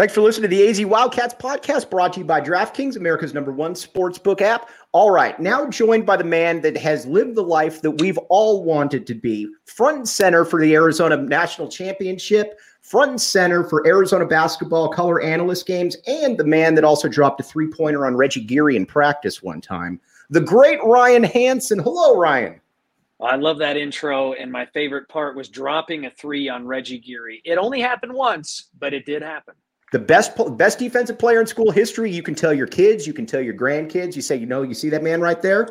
Thanks for listening to the AZ Wildcats podcast, brought to you by DraftKings, America's #1 sportsbook app. All right, now joined by the man that has lived the life that we've all wanted to be, front and center for the Arizona National Championship, front and center for Arizona basketball color analyst games, and the man that also dropped a three-pointer on Reggie Geary in practice one time, the great Ryan Hansen. Hello, Ryan. I love that intro, and my favorite part was dropping a three on Reggie Geary. It only happened once, but it did happen. The best defensive player in school history. You can tell your kids, you can tell your grandkids. You say, you know, you see that man right there?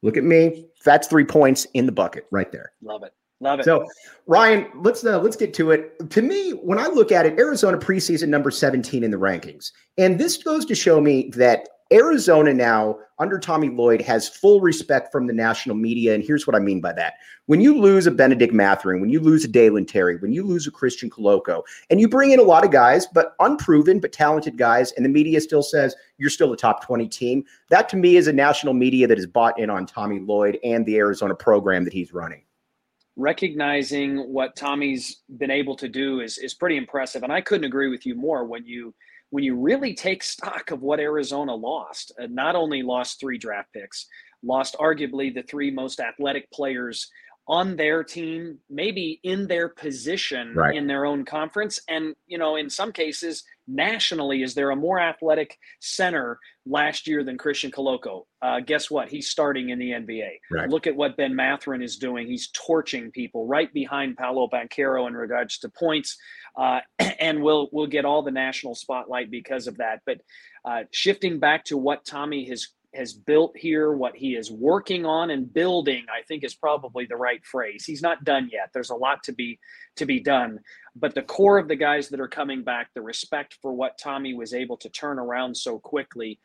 Look at me. That's 3 points in the bucket right there. Love it. Love it. So, Ryan, let's get to it. To me, when I look at it, Arizona preseason number 17 in the rankings. And this goes to show me that Arizona now, under Tommy Lloyd, has full respect from the national media, and here's what I mean by that. When you lose a Benedict Mathurin, when you lose a Dalen Terry, when you lose a Christian Koloko, and you bring in a lot of guys, but unproven, but talented guys, and the media still says you're still a top 20 team, that to me is a national media that is bought in on Tommy Lloyd and the Arizona program that he's running. Recognizing what Tommy's been able to do is pretty impressive, and I couldn't agree with you more when you really take stock of what Arizona lost. Not only lost three draft picks, lost arguably the three most athletic players on their team, maybe in their position in their own conference. And, you know, in some cases nationally, is there a more athletic center last year than Christian Koloko? Guess what? He's starting in the NBA. Right. Look at what Ben Mathurin is doing. He's torching people right behind Paolo Banchero in regards to points. And we'll get all the national spotlight because of that. But shifting back to what Tommy has built here, what he is working on and building, I think is probably the right phrase. He's not done yet. There's a lot to be done, but the core of the guys that are coming back, the respect for what Tommy was able to turn around so quickly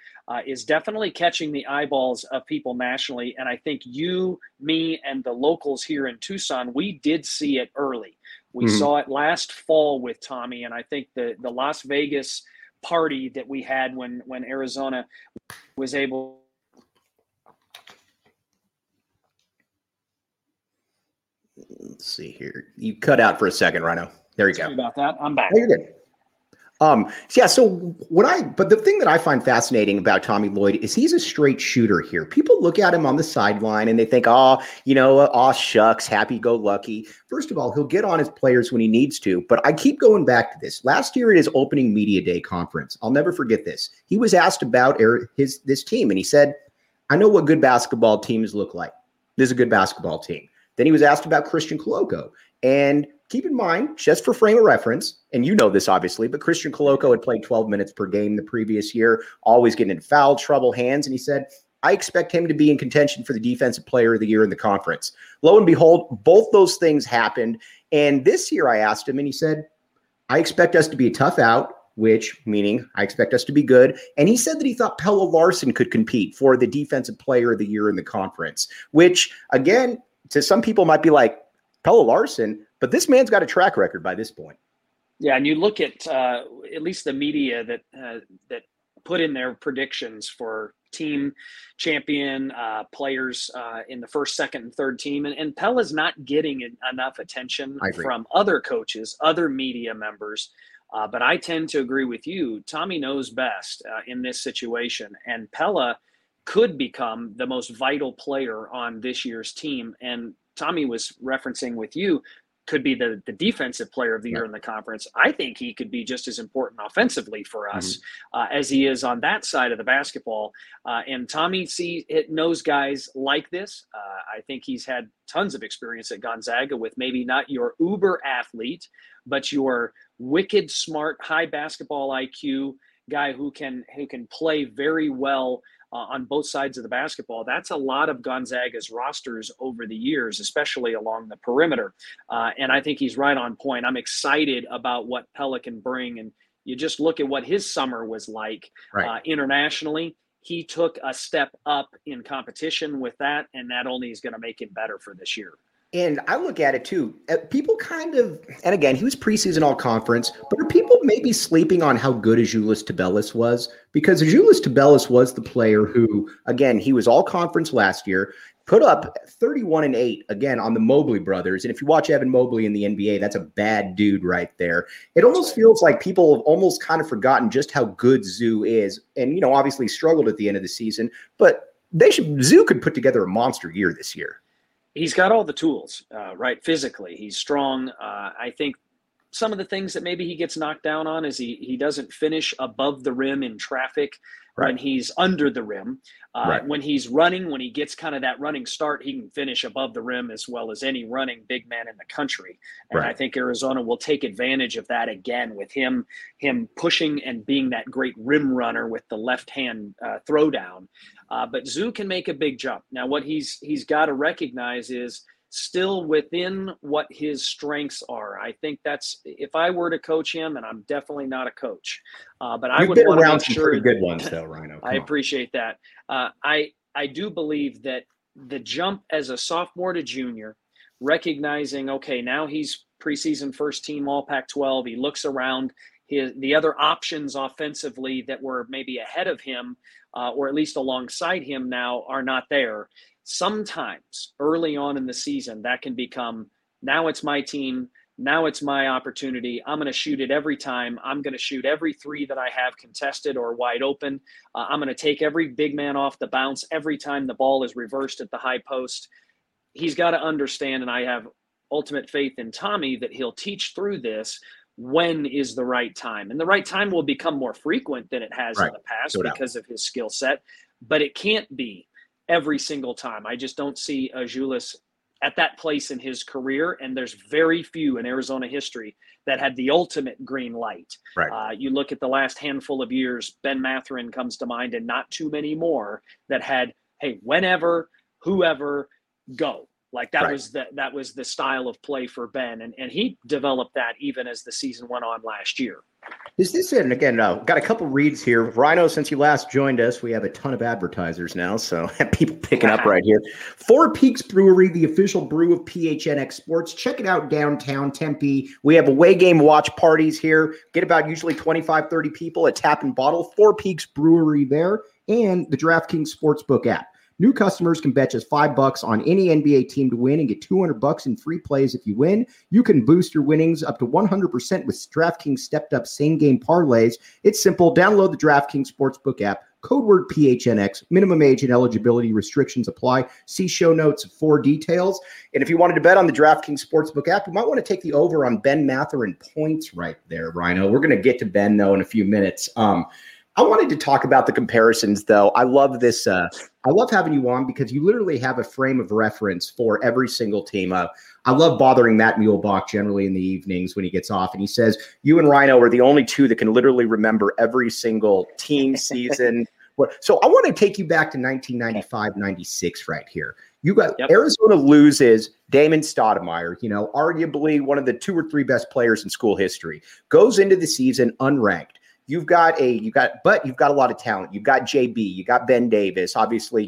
is definitely catching the eyeballs of people nationally. And I think you, me, and the locals here in Tucson, we did see it early. We saw it last fall with Tommy. And I think the Las Vegas party that we had when Arizona was able let's see here. You cut out for a second, Rhino. There you go. Sorry about that. I'm back. Oh, you're good. But the thing that I find fascinating about Tommy Lloyd is he's a straight shooter here. People look at him on the sideline and they think, shucks, happy-go-lucky. First of all, he'll get on his players when he needs to, but I keep going back to this. Last year at his opening media day conference, I'll never forget this. He was asked about this team, and he said, I know what good basketball teams look like. This is a good basketball team. Then he was asked about Christian Koloko, and keep in mind, just for frame of reference, and you know this obviously, but Christian Koloko had played 12 minutes per game the previous year, always getting in foul trouble, hands, and he said, I expect him to be in contention for the Defensive Player of the Year in the conference. Lo and behold, both those things happened, and this year I asked him, and he said, I expect us to be a tough out, which meaning I expect us to be good. And he said that he thought Pelle Larsson could compete for the Defensive Player of the Year in the conference, which, again, to some people might be like, Pelle Larsson? But this man's got a track record by this point. Yeah, and you look at least the media that put in their predictions for team champion players in the first, second, and third team. And Pelle is not getting enough attention from other coaches, other media members. But I tend to agree with you. Tommy knows best in this situation. And Pelle could become the most vital player on this year's team. And Tommy was referencing with you, could be the defensive player of the year in the conference. I think he could be just as important offensively for us as he is on that side of the basketball. And Tommy knows guys like this. I think he's had tons of experience at Gonzaga with maybe not your uber athlete, but your wicked smart, high basketball IQ guy who can play very well on both sides of the basketball. That's a lot of Gonzaga's rosters over the years, especially along the perimeter. And I think he's right on point. I'm excited about what Pelle can bring. And you just look at what his summer was like internationally. He took a step up in competition with that, and that only is going to make him better for this year. And I look at it too, people kind of, and again, he was preseason all conference, but are people maybe sleeping on how good Azuolas Tubelis was? Because Azuolas Tubelis was the player who, again, he was all conference last year, put up 31-8 again on the Mobley brothers. And if you watch Evan Mobley in the NBA, that's a bad dude right there. It almost feels like people have almost kind of forgotten just how good Zoo is. And, you know, obviously struggled at the end of the season, but Zoo could put together a monster year this year. He's got all the tools, right? Physically, he's strong. I think some of the things that maybe he gets knocked down on is he doesn't finish above the rim in traffic when he's under the rim. When he's running, when he gets kind of that running start, he can finish above the rim as well as any running big man in the country. And I think Arizona will take advantage of that again with him pushing and being that great rim runner with the left-hand throwdown. But Zoo can make a big jump. Now, what he's got to recognize is still within what his strengths are. I think that's, if I were to coach him, and I'm definitely not a coach, but I would want to make sure. You've been around some pretty good ones though, Rhino. I appreciate that. I do believe that the jump as a sophomore to junior, recognizing, okay, now he's preseason first team all Pac-12. He looks around the other options offensively that were maybe ahead of him or at least alongside him now are not there. Sometimes early on in the season, that can become, now it's my team, now it's my opportunity. I'm going to shoot it every time. I'm going to shoot every three that I have contested or wide open. I'm going to take every big man off the bounce every time the ball is reversed at the high post. He's got to understand, and I have ultimate faith in Tommy, that he'll teach through this when is the right time. And the right time will become more frequent than it has in the past because of his skill set, but it can't be every single time. I just don't see Azuolas at that place in his career, and there's very few in Arizona history that had the ultimate green light. You look at the last handful of years, Ben Mathurin comes to mind, and not too many more that had, hey, whenever, whoever, go. Like that was the style of play for Ben, and he developed that even as the season went on last year. Is this it? And again, got a couple reads here. Rhino, since you last joined us, we have a ton of advertisers now, so people picking up right here. Four Peaks Brewery, the official brew of PHNX Sports. Check it out downtown Tempe. We have away game watch parties here. Get about usually 25, 30 people at Tap and Bottle. Four Peaks Brewery there and the DraftKings Sportsbook app. New customers can bet just $5 on any NBA team to win and get $200 in free plays if you win. You can boost your winnings up to 100% with DraftKings stepped-up same-game parlays. It's simple. Download the DraftKings Sportsbook app. Code word PHNX. Minimum age and eligibility restrictions apply. See show notes for details. And if you wanted to bet on the DraftKings Sportsbook app, you might want to take the over on Ben Mathurin points right there, Rhino. We're going to get to Ben, though, in a few minutes. I wanted to talk about the comparisons, though. I love this. I love having you on because you literally have a frame of reference for every single team. I love bothering Matt Muehlbach generally in the evenings when he gets off, and he says, you and Rhino are the only two that can literally remember every single team season. So I want to take you back to 1995-96 right here. You got Arizona loses Damon Stoudemire, you know, arguably one of the two or three best players in school history, goes into the season unranked. You've got a lot of talent. You've got JB, you got Ben Davis. Obviously,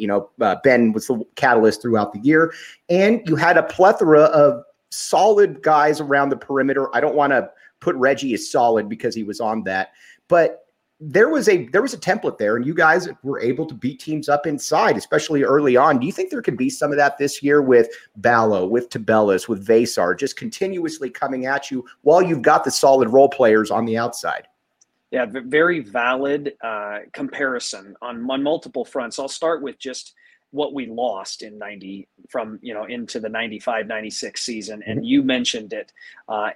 Ben was the catalyst throughout the year, and you had a plethora of solid guys around the perimeter. I don't want to put Reggie as solid because he was on that, but there was a template there, and you guys were able to beat teams up inside, especially early on. Do you think there could be some of that this year with Ballo, with Tubelis, with Vasar, just continuously coming at you while you've got the solid role players on the outside? Yeah, very valid comparison on multiple fronts. I'll start with just what we lost in 90 from, into the 95-96 season. And you mentioned it.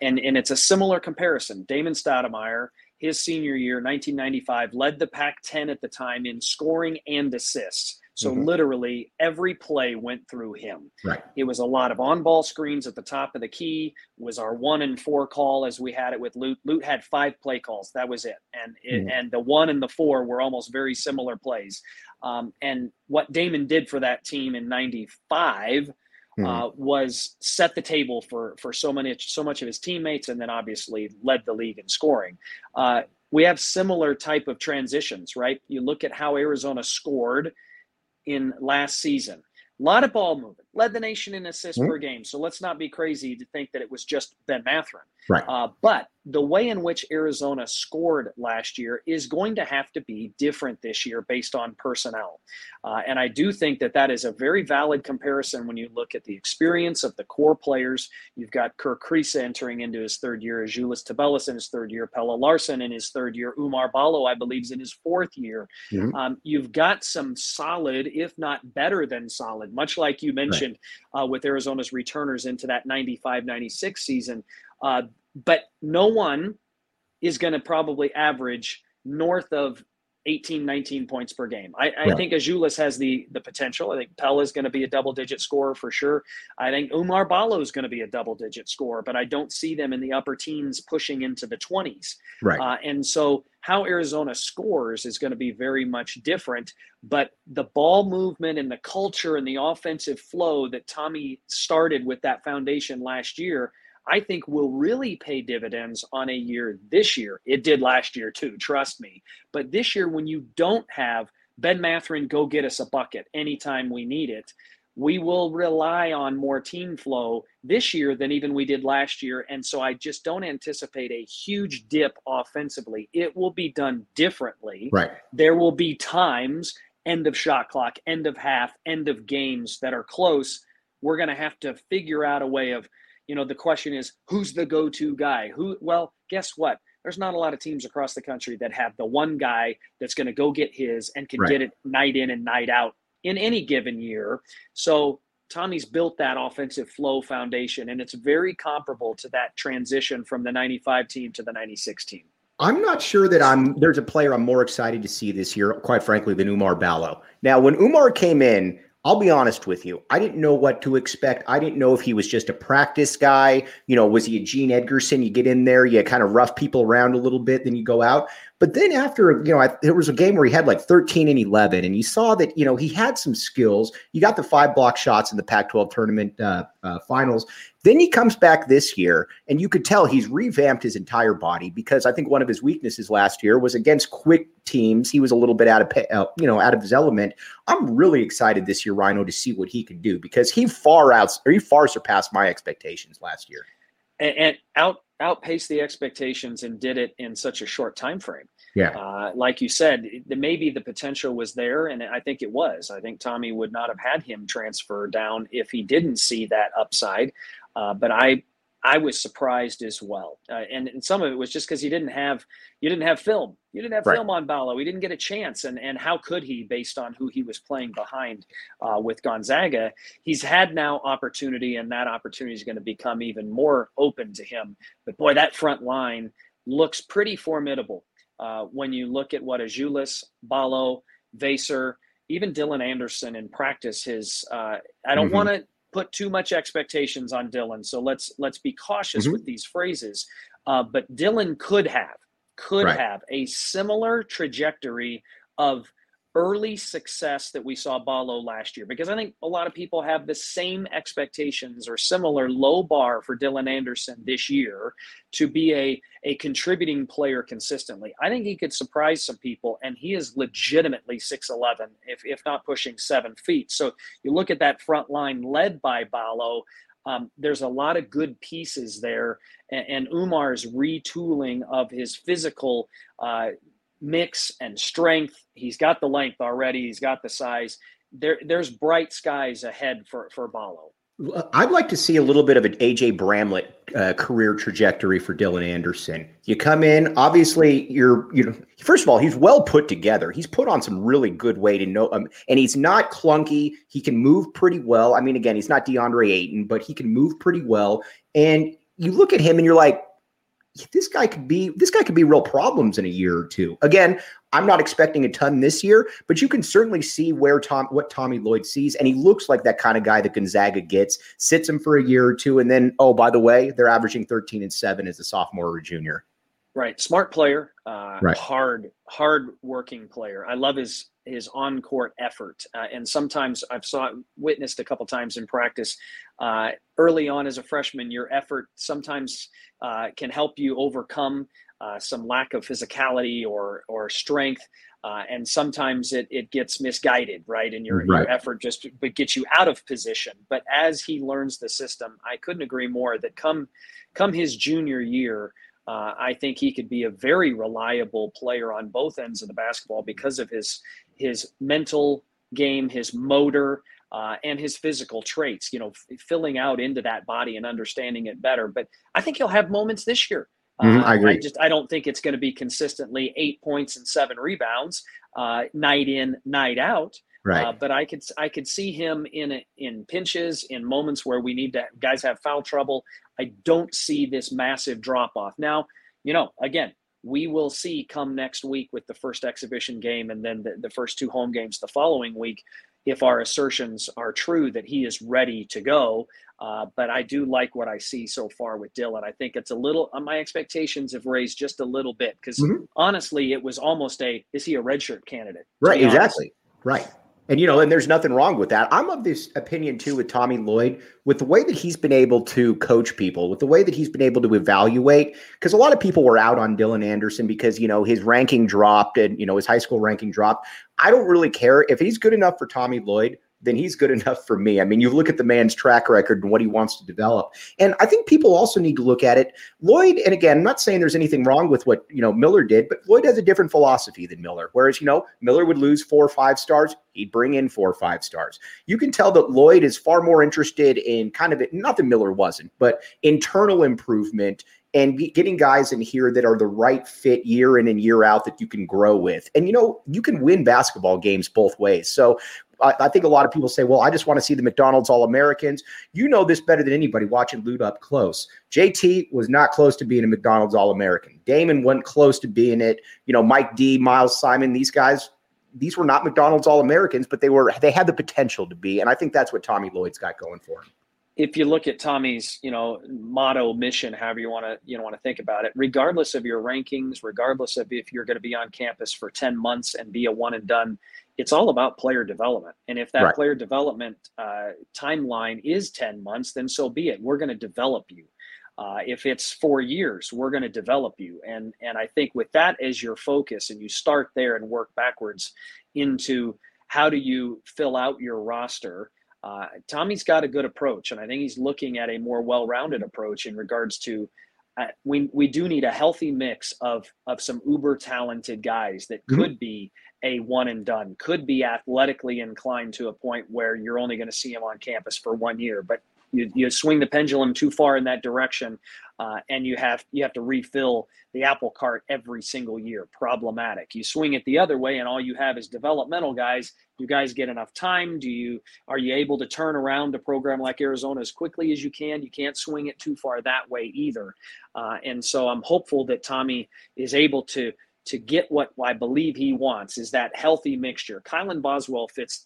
And it's a similar comparison. Damon Stoudemire, his senior year, 1995, led the Pac-10 at the time in scoring and assists. So literally every play went through him. Right. It was a lot of on-ball screens at the top of the key, was our 1 and 4 call as we had it with Lute. Lute had 5 play calls. That was it. And and the 1 and the 4 were almost very similar plays. And what Damon did for that team in 95 was set the table for so much of his teammates, and then obviously led the league in scoring. We have similar type of transitions, right? You look at how Arizona scored in last season. A lot of ball movement, led the nation in assists per game. So let's not be crazy to think that it was just Ben Mathurin. Right. But the way in which Arizona scored last year is going to have to be different this year based on personnel. And I do think that is a very valid comparison when you look at the experience of the core players. You've got Kirk Kriisa entering into his third year, Azuolas Tubelis in his third year, Pelle Larsson in his third year, Oumar Ballo, I believe, is in his fourth year. Mm-hmm. You've got some solid, if not better than solid, much like you mentioned with Arizona's returners into that 95-96 season. But no one is going to probably average north of 18, 19 points per game. I think Azuolas has the potential. I think Pelle is going to be a double-digit scorer for sure. I think Oumar Ballo is going to be a double-digit scorer, but I don't see them in the upper teens pushing into the 20s. Right. And so how Arizona scores is going to be very much different, but the ball movement and the culture and the offensive flow that Tommy started with that foundation last year, I think will really pay dividends on a year this year. It did last year too, trust me. But this year, when you don't have Ben Mathurin go get us a bucket anytime we need it, we will rely on more team flow this year than even we did last year. And so I just don't anticipate a huge dip offensively. It will be done differently. Right. There will be times, end of shot clock, end of half, end of games that are close. We're going to have to figure out a way of, the question is, who's the go-to guy? Well, guess what? There's not a lot of teams across the country that have the one guy that's going to go get his and can get it night in and night out in any given year. So Tommy's built that offensive flow foundation, and it's very comparable to that transition from the 95 team to the 96 team. I'm not sure that there's a player I'm more excited to see this year, quite frankly, than Oumar Ballo. Now, when Oumar came in, I'll be honest with you, I didn't know what to expect. I didn't know if he was just a practice guy. Was he a Gene Edgerson? You get in there, you kind of rough people around a little bit, then you go out. But then after, there was a game where he had like 13 and 11, and you saw that, he had some skills. You got the 5 block shots in the Pac-12 tournament finals. Then he comes back this year, and you could tell he's revamped his entire body, because I think one of his weaknesses last year was against quick teams. He was a little bit out of his element. I'm really excited this year, Rhino, to see what he can do, because he far surpassed my expectations last year. And outpaced the expectations, and did it in such a short time frame. Yeah. Like you said, maybe the potential was there, and I think it was. I think Tommy would not have had him transfer down if he didn't see that upside. But I was surprised as well. And some of it was just because you didn't have film. You didn't have film on Ballo. He didn't get a chance. And how could he, based on who he was playing behind with Gonzaga? He's had now opportunity, and that opportunity is going to become even more open to him. But boy, that front line looks pretty formidable. When you look at what Azuolas, Ballo, Vasar, even Dylan Anderson in practice, I don't want to put too much expectations on Dylan, so let's be cautious with these phrases. But Dylan could have a similar trajectory of early success that we saw Ballo last year, because I think a lot of people have the same expectations or similar low bar for Dylan Anderson this year to be a contributing player consistently. I think he could surprise some people, and he is legitimately 6'11", if not pushing 7 feet. So you look at that front line led by Ballo, There's a lot of good pieces there, and Oumar's retooling of his physical mix and strength. He's got the length already. He's got the size. There's bright skies ahead for Ballo. I'd like to see a little bit of an AJ Bramlett career trajectory for Dylan Anderson. You come in, obviously first of all, he's well put together. He's put on some really good weight and he's not clunky. He can move pretty well. I mean, again, he's not DeAndre Ayton, but he can move pretty well. And you look at him and you're like, this guy could be real problems in a year or two. Again, I'm not expecting a ton this year, but you can certainly see what Tommy Lloyd sees. And he looks like that kind of guy that Gonzaga gets, sits him for a year or two. And then, oh, by the way, they're averaging 13-7 as a sophomore or junior. Right. Smart player. Right. Hard working player. I love his on-court effort. And sometimes I've witnessed a couple times in practice early on as a freshman, your effort sometimes can help you overcome some lack of physicality or strength. And sometimes it gets misguided, right? And your effort just gets you out of position. But as he learns the system, I couldn't agree more that come his junior year, I think he could be a very reliable player on both ends of the basketball because of his mental game, his motor, and his physical traits, filling out into that body and understanding it better. But I think he'll have moments this year. I agree. I don't think it's going to be consistently 8 points and 7 rebounds night in, night out. Right. But I could see him in pinches, in moments where we need to guys have foul trouble. I don't see this massive drop off. Now, again, we will see come next week with the first exhibition game and then the first 2 home games the following week if our assertions are true that he is ready to go. But I do like what I see so far with Dylan. I think it's my expectations have raised just a little bit because honestly, it was almost is he a redshirt candidate? Right, exactly. Right. And, and there's nothing wrong with that. I'm of this opinion, too, with Tommy Lloyd, with the way that he's been able to coach people, with the way that he's been able to evaluate, because a lot of people were out on Dylan Anderson because, his ranking dropped and, his high school ranking dropped. I don't really care. If he's good enough for Tommy Lloyd, then he's good enough for me. I mean, you look at the man's track record and what he wants to develop. And I think people also need to look at it. Lloyd, and again, I'm not saying there's anything wrong with what, Miller did, but Lloyd has a different philosophy than Miller. Whereas, Miller would lose 4 or 5 stars. He'd bring in 4 or 5 stars. You can tell that Lloyd is far more interested in not that Miller wasn't, but internal improvement and getting guys in here that are the right fit year in and year out that you can grow with. And, you can win basketball games both ways. So I think a lot of people say, well, I just want to see the McDonald's All-Americans. You know this better than anybody watching Lute up close. JT was not close to being a McDonald's All-American. Damon wasn't close to being it. Mike D, Miles Simon, these guys, these were not McDonald's All-Americans, but they had the potential to be. And I think that's what Tommy Lloyd's got going for him. If you look at Tommy's, motto, mission, however you want to think about it, regardless of your rankings, regardless of if you're going to be on campus for 10 months and be a one and done, it's all about player development. And if that player development timeline is 10 months, then so be it. We're going to develop you. If it's 4 years, we're going to develop you. And I think with that as your focus, and you start there and work backwards into how do you fill out your roster. Tommy's got a good approach, and I think he's looking at a more well-rounded approach in regards to we do need a healthy mix of some uber-talented guys that could be a one-and-done, could be athletically inclined to a point where you're only going to see him on campus for 1 year. But you swing the pendulum too far in that direction, and you have to refill the apple cart every single year. Problematic. You swing it the other way, and all you have is developmental guys. Do you guys get enough time? Are you able to turn around a program like Arizona as quickly as you can? You can't swing it too far that way either. And so I'm hopeful that Tommy is able to get what I believe he wants is that healthy mixture. Kylan Boswell fits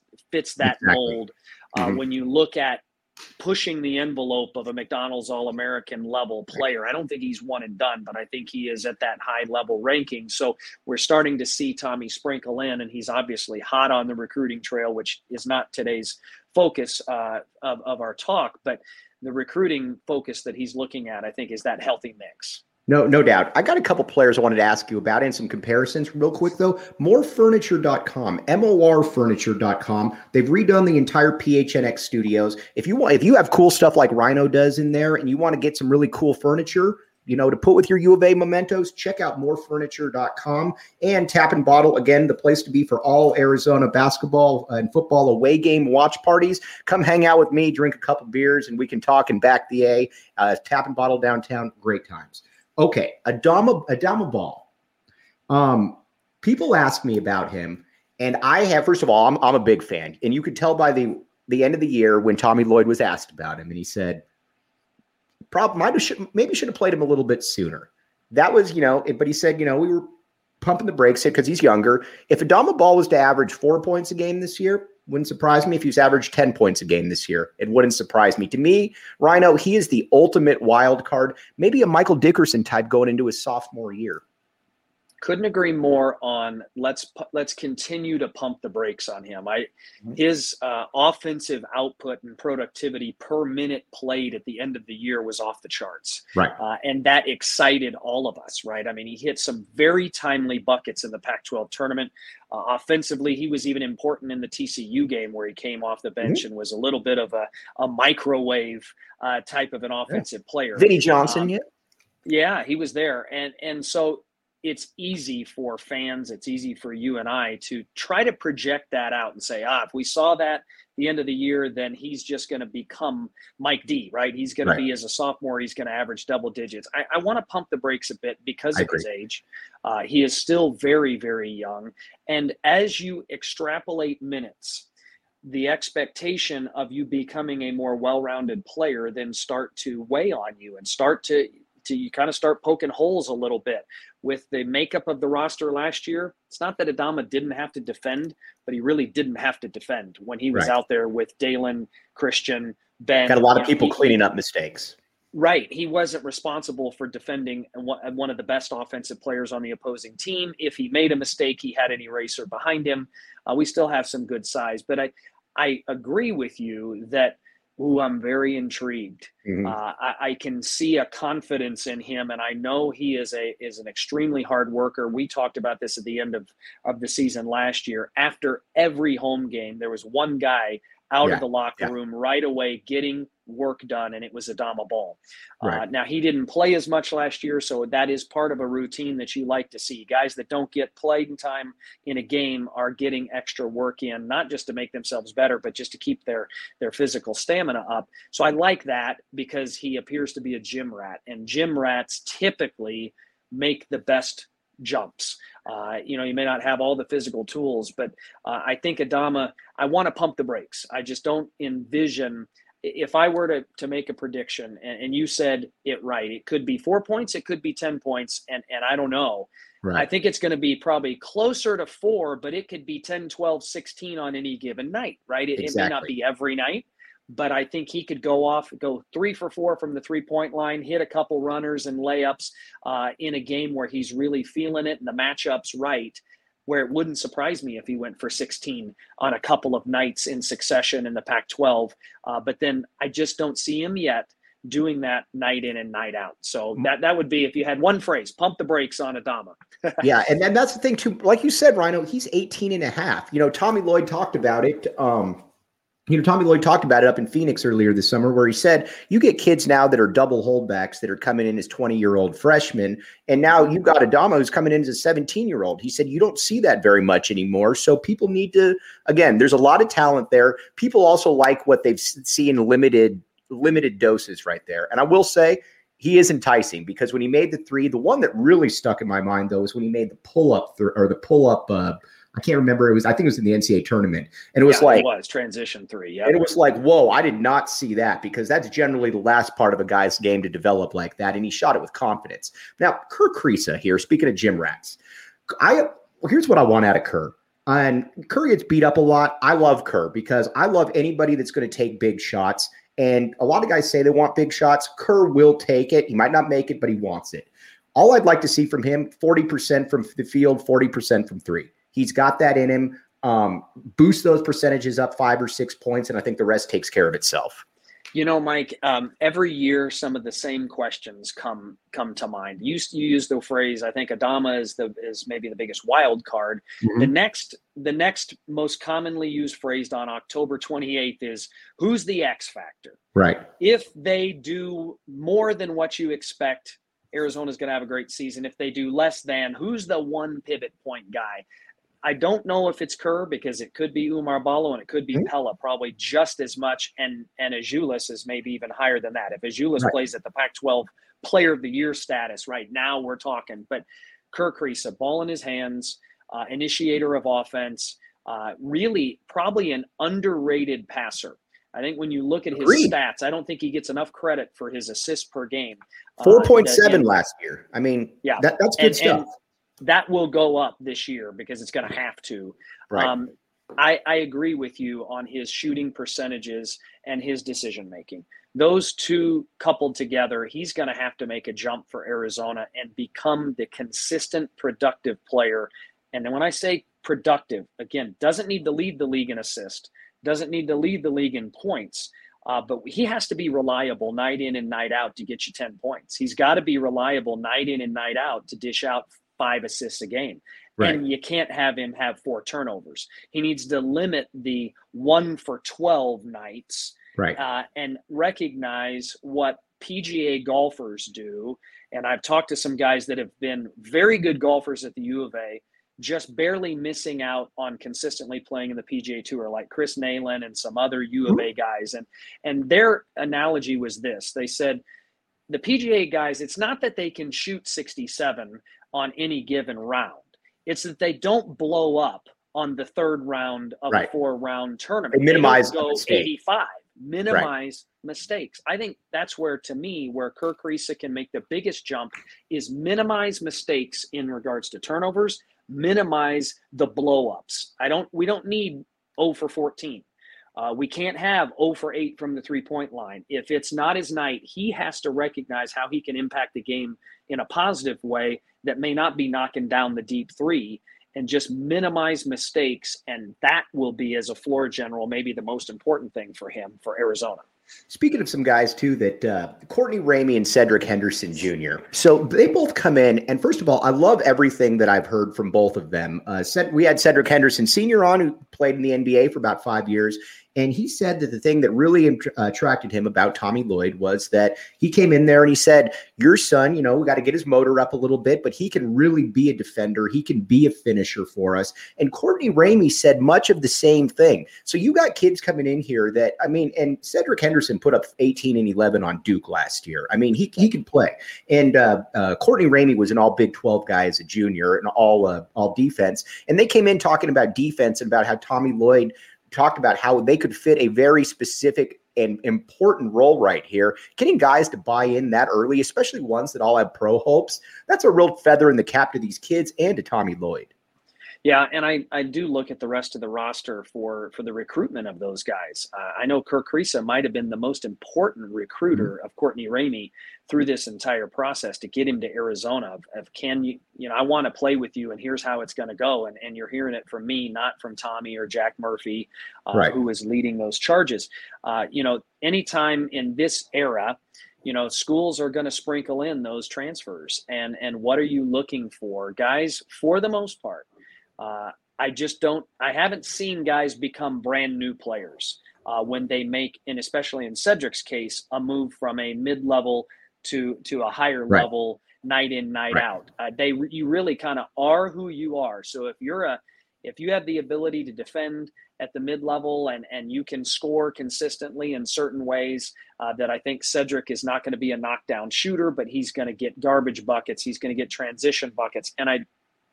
that mold. When you look at pushing the envelope of a McDonald's All-American level player. I don't think he's one and done, but I think he is at that high level ranking. So we're starting to see Tommy sprinkle in, and he's obviously hot on the recruiting trail, which is not today's focus of our talk, but the recruiting focus that he's looking at, I think, is that healthy mix. No doubt. I got a couple players I wanted to ask you about and some comparisons real quick, though. Morefurniture.com, morefurniture.com. They've redone the entire PHNX studios. If you have cool stuff like Rhino does in there and you want to get some really cool furniture, you know, to put with your U of A mementos, check out morefurniture.com. And Tap and Bottle, again, the place to be for all Arizona basketball and football away game watch parties. Come hang out with me, drink a couple beers, and we can talk and back the A. Tap and Bottle downtown, great times. Okay, Adama Bal. People ask me about him, and I have, first of all, I'm a big fan. And you could tell by the end of the year when Tommy Lloyd was asked about him, and he said, maybe should have played him a little bit sooner. That was, you know, but he said, you know, we were pumping the brakes here because he's younger. If Adama Bal was to average 4 points a game this year, wouldn't surprise me. If he's averaged 10 points a game this year, it wouldn't surprise me. To me, Rhino, he is the ultimate wild card, maybe a Michael Dickerson type going into his sophomore year. Couldn't agree more on let's continue to pump the brakes on him. His offensive output and productivity per minute played at the end of the year was off the charts. Right. And that excited all of us, right? I mean, he hit some very timely buckets in the Pac-12 tournament. Offensively, he was even important in the TCU game where he came off the bench and was a little bit of a microwave type of an offensive player. Vinny Johnson, Yeah, he was there. And so it's easy for fans, it's easy for you and I to try to project that out and say, if we saw that at the end of the year, then he's just going to become Mike D, right? He's going to be, as a sophomore, he's going to average double digits. I want to pump the brakes a bit because of his age. He is still very, very young. And as you extrapolate minutes, the expectation of you becoming a more well-rounded player then start to weigh on you and you kind of start poking holes a little bit. With the makeup of the roster last year, it's not that Adama didn't have to defend, but he really didn't have to defend when he was out there with Dalen, Christian, Ben. Got a lot of people cleaning up mistakes. Right. He wasn't responsible for defending one of the best offensive players on the opposing team. If he made a mistake, he had an eraser behind him. We still have some good size, but I agree with you that I'm very intrigued. I can see a confidence in him, and I know he is an extremely hard worker. We talked about this at the end of the season last year. After every home game, there was one guy out of the locker room right away getting work done, and it was Adama Bal. Now, he didn't play as much last year, so that is part of a routine that you like to see. Guys that don't get playing time in a game are getting extra work in, not just to make themselves better, but just to keep their physical stamina up. So I like that because he appears to be a gym rat, and gym rats typically make the best jumps. You may not have all the physical tools, but I think Adama, I want to pump the brakes. I just don't envision. If I were to make a prediction, and you said it right, it could be 4 points, it could be 10 points, and I don't know. Right. I think it's going to be probably closer to 4, but it could be 10, 12, 16 on any given night, right? It may not be every night, but I think he could go 3 for 4 from the three-point line, hit a couple runners and layups in a game where he's really feeling it and the matchup's right, where it wouldn't surprise me if he went for 16 on a couple of nights in succession in the Pac-12. But then I just don't see him yet doing that night in and night out. So that would be, if you had one phrase, pump the brakes on Adama. And then that's the thing too. Like you said, Rhino, he's 18 and a half. You know, Tommy Lloyd talked about it. Tommy Lloyd talked about it up in Phoenix earlier this summer where he said, you get kids now that are double holdbacks that are coming in as 20-year-old freshmen, and now you've got Adama who's coming in as a 17-year-old. He said you don't see that very much anymore, so people need to – again, there's a lot of talent there. People also like what they've seen limited doses right there. And I will say he is enticing because when he made the three, the one that really stuck in my mind, though, was when he made the pull-up I can't remember. I think it was in the NCAA tournament. And it was transition three. Yeah. And it was like, whoa, I did not see that because that's generally the last part of a guy's game to develop like that. And he shot it with confidence. Now, Kirk Kriisa here, speaking of gym rats, here's what I want out of Kerr. And Kerr gets beat up a lot. I love Kerr because I love anybody that's going to take big shots. And a lot of guys say they want big shots. Kerr will take it. He might not make it, but he wants it. All I'd like to see from him, 40% from the field, 40% from three. He's got that in him. Boost those percentages up 5 or 6 points, and I think the rest takes care of itself. You know, Mike, every year some of the same questions come to mind. You use the phrase, I think Adama is maybe the biggest wild card. Mm-hmm. The next most commonly used phrase on October 28th is, who's the X factor? Right. If they do more than what you expect, Arizona's going to have a great season. If they do less than, who's the one pivot point guy? I don't know if it's Kerr, because it could be Oumar Ballo and it could be Pelle, probably just as much, and Azuolas is maybe even higher than that. If Azuolas plays at the Pac-12 Player of the Year status right now, we're talking. But Kirk Kriisa, ball in his hands, initiator of offense, really probably an underrated passer. I think when you look at his stats, I don't think he gets enough credit for his assists per game. 4.7 last year. I mean, that's good stuff. That will go up this year because it's going to have to. Right. I agree with you on his shooting percentages and his decision-making. Those two coupled together, he's going to have to make a jump for Arizona and become the consistent, productive player. And then when I say productive, again, doesn't need to lead the league in assists, doesn't need to lead the league in points, but he has to be reliable night in and night out to get you 10 points. He's got to be reliable night in and night out to dish out 5 assists a game. Right. And you can't have him have 4 turnovers. He needs to limit the 1 for 12 nights, and recognize what PGA golfers do. And I've talked to some guys that have been very good golfers at the U of A, just barely missing out on consistently playing in the PGA Tour, like Chris Nalen and some other U of A guys. And their analogy was this. They said, the PGA guys, it's not that they can shoot 67 on any given round. It's that they don't blow up on the third round of a 4-round tournament. They minimize go 85, minimize mistakes. I think that's where, to me, where Kirk Kriisa can make the biggest jump is minimize mistakes in regards to turnovers, minimize the blow-ups. We don't need 0 for 14. We can't have 0 for 8 from the three-point line. If it's not his night, he has to recognize how he can impact the game in a positive way that may not be knocking down the deep three, and just minimize mistakes. And that will be, as a floor general, maybe the most important thing for him for Arizona. Speaking of some guys, too, that Courtney Ramey and Cedric Henderson Jr. So they both come in. And first of all, I love everything that I've heard from both of them. We had Cedric Henderson Sr. on, who played in the NBA for about 5 years. And he said that the thing that really attracted him about Tommy Lloyd was that he came in there and he said, your son, we got to get his motor up a little bit, but he can really be a defender. He can be a finisher for us. And Courtney Ramey said much of the same thing. So you got kids coming in here that, and Cedric Henderson put up 18 and 11 on Duke last year. He can play. And Courtney Ramey was an all Big 12 guy as a junior and all defense. And they came in talking about defense and about how Tommy Lloyd talked about how they could fit a very specific and important role right here. Getting guys to buy in that early, especially ones that all have pro hopes, that's a real feather in the cap to these kids and to Tommy Lloyd. Yeah, and I do look at the rest of the roster for the recruitment of those guys. I know Kirk Kriisa might have been the most important recruiter of Courtney Ramey through this entire process to get him to Arizona. Of can you I want to play with you, and here's how it's going to go. And you're hearing it from me, not from Tommy or Jack Murphy, who is leading those charges. Anytime in this era, schools are going to sprinkle in those transfers. And what are you looking for? Guys, for the most part, I haven't seen guys become brand new players when they make, and especially in Cedric's case, a move from a mid-level to a higher level night in, night out. You really kind of are who you are. So if you have the ability to defend at the mid-level and you can score consistently in certain ways, that I think Cedric is not going to be a knockdown shooter, but he's going to get garbage buckets. He's going to get transition buckets. And I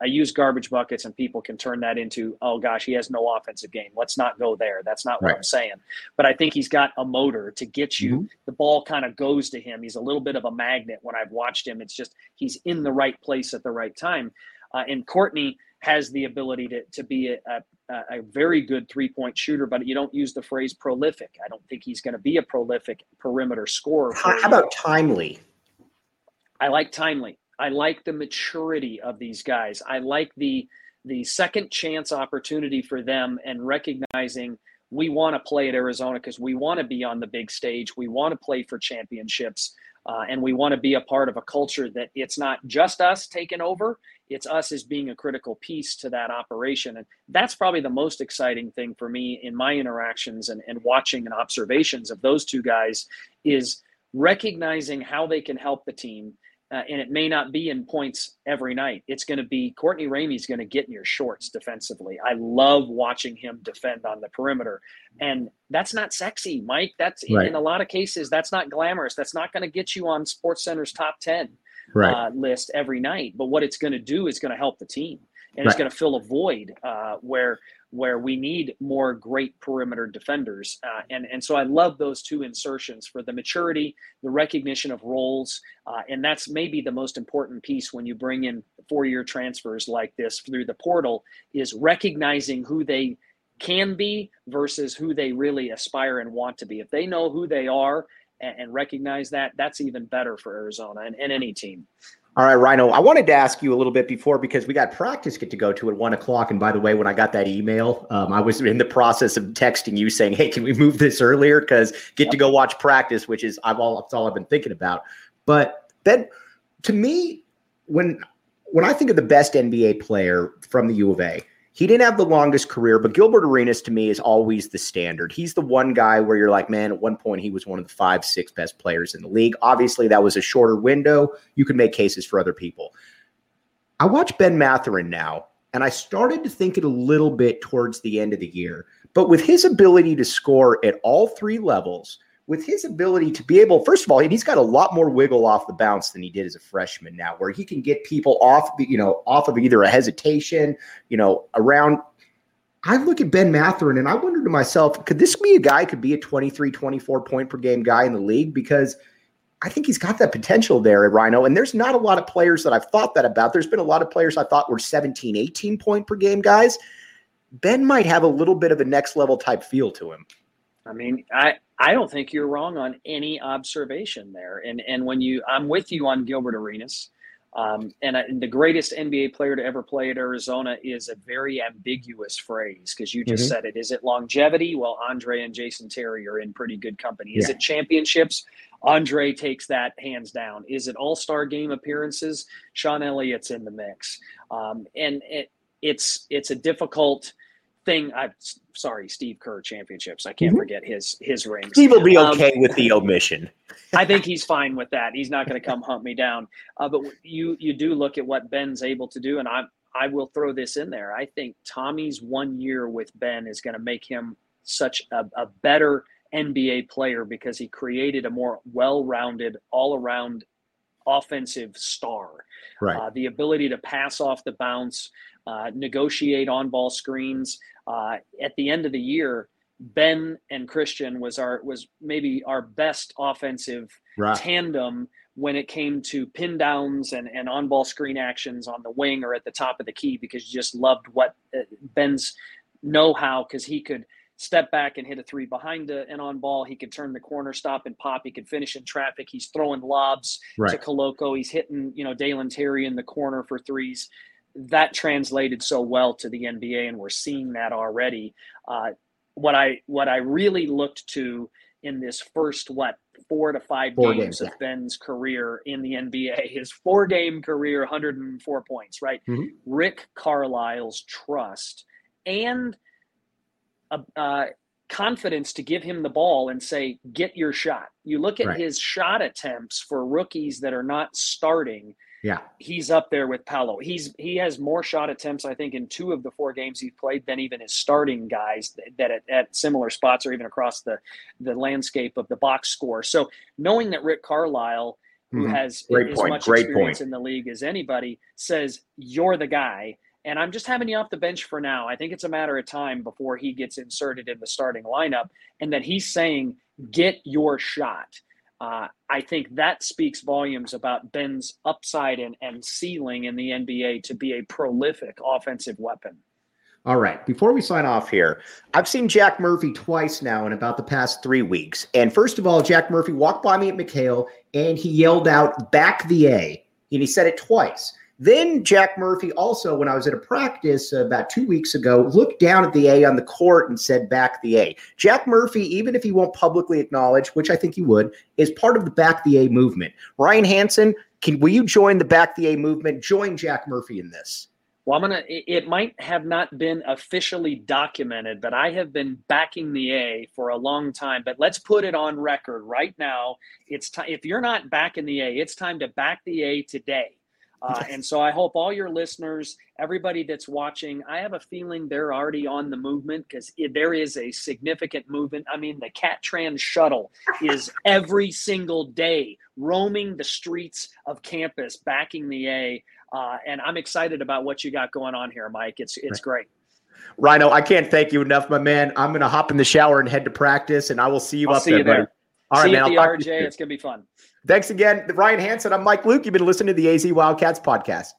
use garbage buckets, and people can turn that into, oh gosh, he has no offensive game. Let's not go there. That's not what I'm saying. But I think he's got a motor to get you. Mm-hmm. The ball kind of goes to him. He's a little bit of a magnet when I've watched him. It's just he's in the right place at the right time. And Courtney has the ability to be a very good three-point shooter, but you don't use the phrase prolific. I don't think he's going to be a prolific perimeter scorer. How about timely? I like timely. I like the maturity of these guys. I like the second chance opportunity for them and recognizing we want to play at Arizona because we want to be on the big stage. We want to play for championships, and we want to be a part of a culture that it's not just us taking over. It's us as being a critical piece to that operation. And that's probably the most exciting thing for me in my interactions and watching and observations of those two guys is recognizing how they can help the team. And it may not be in points every night. It's going to be Courtney Ramey's going to get in your shorts defensively. I love watching him defend on the perimeter. And that's not sexy, Mike. That's right. In a lot of cases, that's not glamorous. That's not going to get you on SportsCenter's top 10 list every night. But what it's going to do is going to help the team. And it's going to fill a void where we need more great perimeter defenders. And so I love those two insertions for the maturity, the recognition of roles. And that's maybe the most important piece when you bring in four-year transfers like this through the portal is recognizing who they can be versus who they really aspire and want to be. If they know who they are and recognize that, that's even better for Arizona and any team. All right, Rhino, I wanted to ask you a little bit before because we got practice to go to at 1 o'clock. And by the way, when I got that email, I was in the process of texting you saying, hey, can we move this earlier? Because get to go watch practice, which is that's all I've been thinking about. But then to me, when I think of the best NBA player from the U of A, he didn't have the longest career, but Gilbert Arenas to me is always the standard. He's the one guy where you're like, man, at one point he was one of the 5-6 best players in the league. Obviously, that was a shorter window. You can make cases for other people. I watch Ben Mathurin now, and I started to think it a little bit towards the end of the year. But with his ability to score at all three levels, with his ability to be able, first of all, and he's got a lot more wiggle off the bounce than he did as a freshman now, where he can get people off of either a hesitation, around. I look at Ben Mathurin and I wonder to myself, could this be a guy could be a 23, 24 point per game guy in the league? Because I think he's got that potential there at Rhino. And there's not a lot of players that I've thought that about. There's been a lot of players I thought were 17, 18 point per game guys. Ben might have a little bit of a next level type feel to him. I mean, I don't think you're wrong on any observation there. And when I'm with you on Gilbert Arenas, and the greatest NBA player to ever play at Arizona is a very ambiguous phrase because you just said it. Is it longevity? Well, Andre and Jason Terry are in pretty good company. Is it championships? Andre takes that hands down. Is it all-star game appearances? Sean Elliott's in the mix. And it's a difficult thing. Steve Kerr championships. I can't forget his rings. Steve will be okay with the omission. I think he's fine with that. He's not going to come hunt me down. But you do look at what Ben's able to do, and I will throw this in there. I think Tommy's 1 year with Ben is going to make him such a better NBA player because he created a more well-rounded, all-around offensive star. Right. The ability to pass off the bounce, negotiate on-ball screens. At the end of the year, Ben and Christian was maybe our best offensive tandem when it came to pin downs and on-ball screen actions on the wing or at the top of the key, because you just loved what Ben's know-how, because he could step back and hit a three behind an on ball. He could turn the corner, stop and pop. He could finish in traffic. He's throwing lobs to Koloko. He's hitting, Dalen Terry in the corner for threes. That translated so well to the NBA, and we're seeing that already. What I really looked to in this first 4 to 5 games of Ben's career in the NBA, his 4-game career, 104 points, right? Rick Carlisle's trust and confidence to give him the ball and say, get your shot. You look at his shot attempts for rookies that are not starting. Yeah, he's up there with Paolo. He has more shot attempts, I think, in 2 of the 4 games he's played than even his starting guys that at similar spots or even across the landscape of the box score. So knowing that Rick Carlisle, who has as much experience in the league as anybody, says, you're the guy, and I'm just having you off the bench for now. I think it's a matter of time before he gets inserted in the starting lineup, and that he's saying, get your shot. I think that speaks volumes about Ben's upside and ceiling in the NBA to be a prolific offensive weapon. All right. Before we sign off here, I've seen Jack Murphy twice now in about the past 3 weeks. And first of all, Jack Murphy walked by me at McHale and he yelled out, back the A. And he said it twice. Then Jack Murphy also, when I was at a practice about 2 weeks ago, looked down at the A on the court and said, back the A. Jack Murphy, even if he won't publicly acknowledge, which I think he would, is part of the back the A movement. Ryan Hansen, will you join the back the A movement? Join Jack Murphy in this. Well, it might have not been officially documented, but I have been backing the A for a long time. But let's put it on record right now. It's time. If you're not backing the A, it's time to back the A today. And so I hope all your listeners, everybody that's watching, I have a feeling they're already on the movement because there is a significant movement. I mean, the Cattrans shuttle is every single day roaming the streets of campus, backing the A. And I'm excited about what you got going on here, Mike. It's great. Rhino, I can't thank you enough, my man. I'm going to hop in the shower and head to practice, and I will see you there, buddy. All right, man. See you at the RJ. It's going to be fun. Thanks again. Ryan Hansen. I'm Mike Luke. You've been listening to the AZ Wildcats podcast.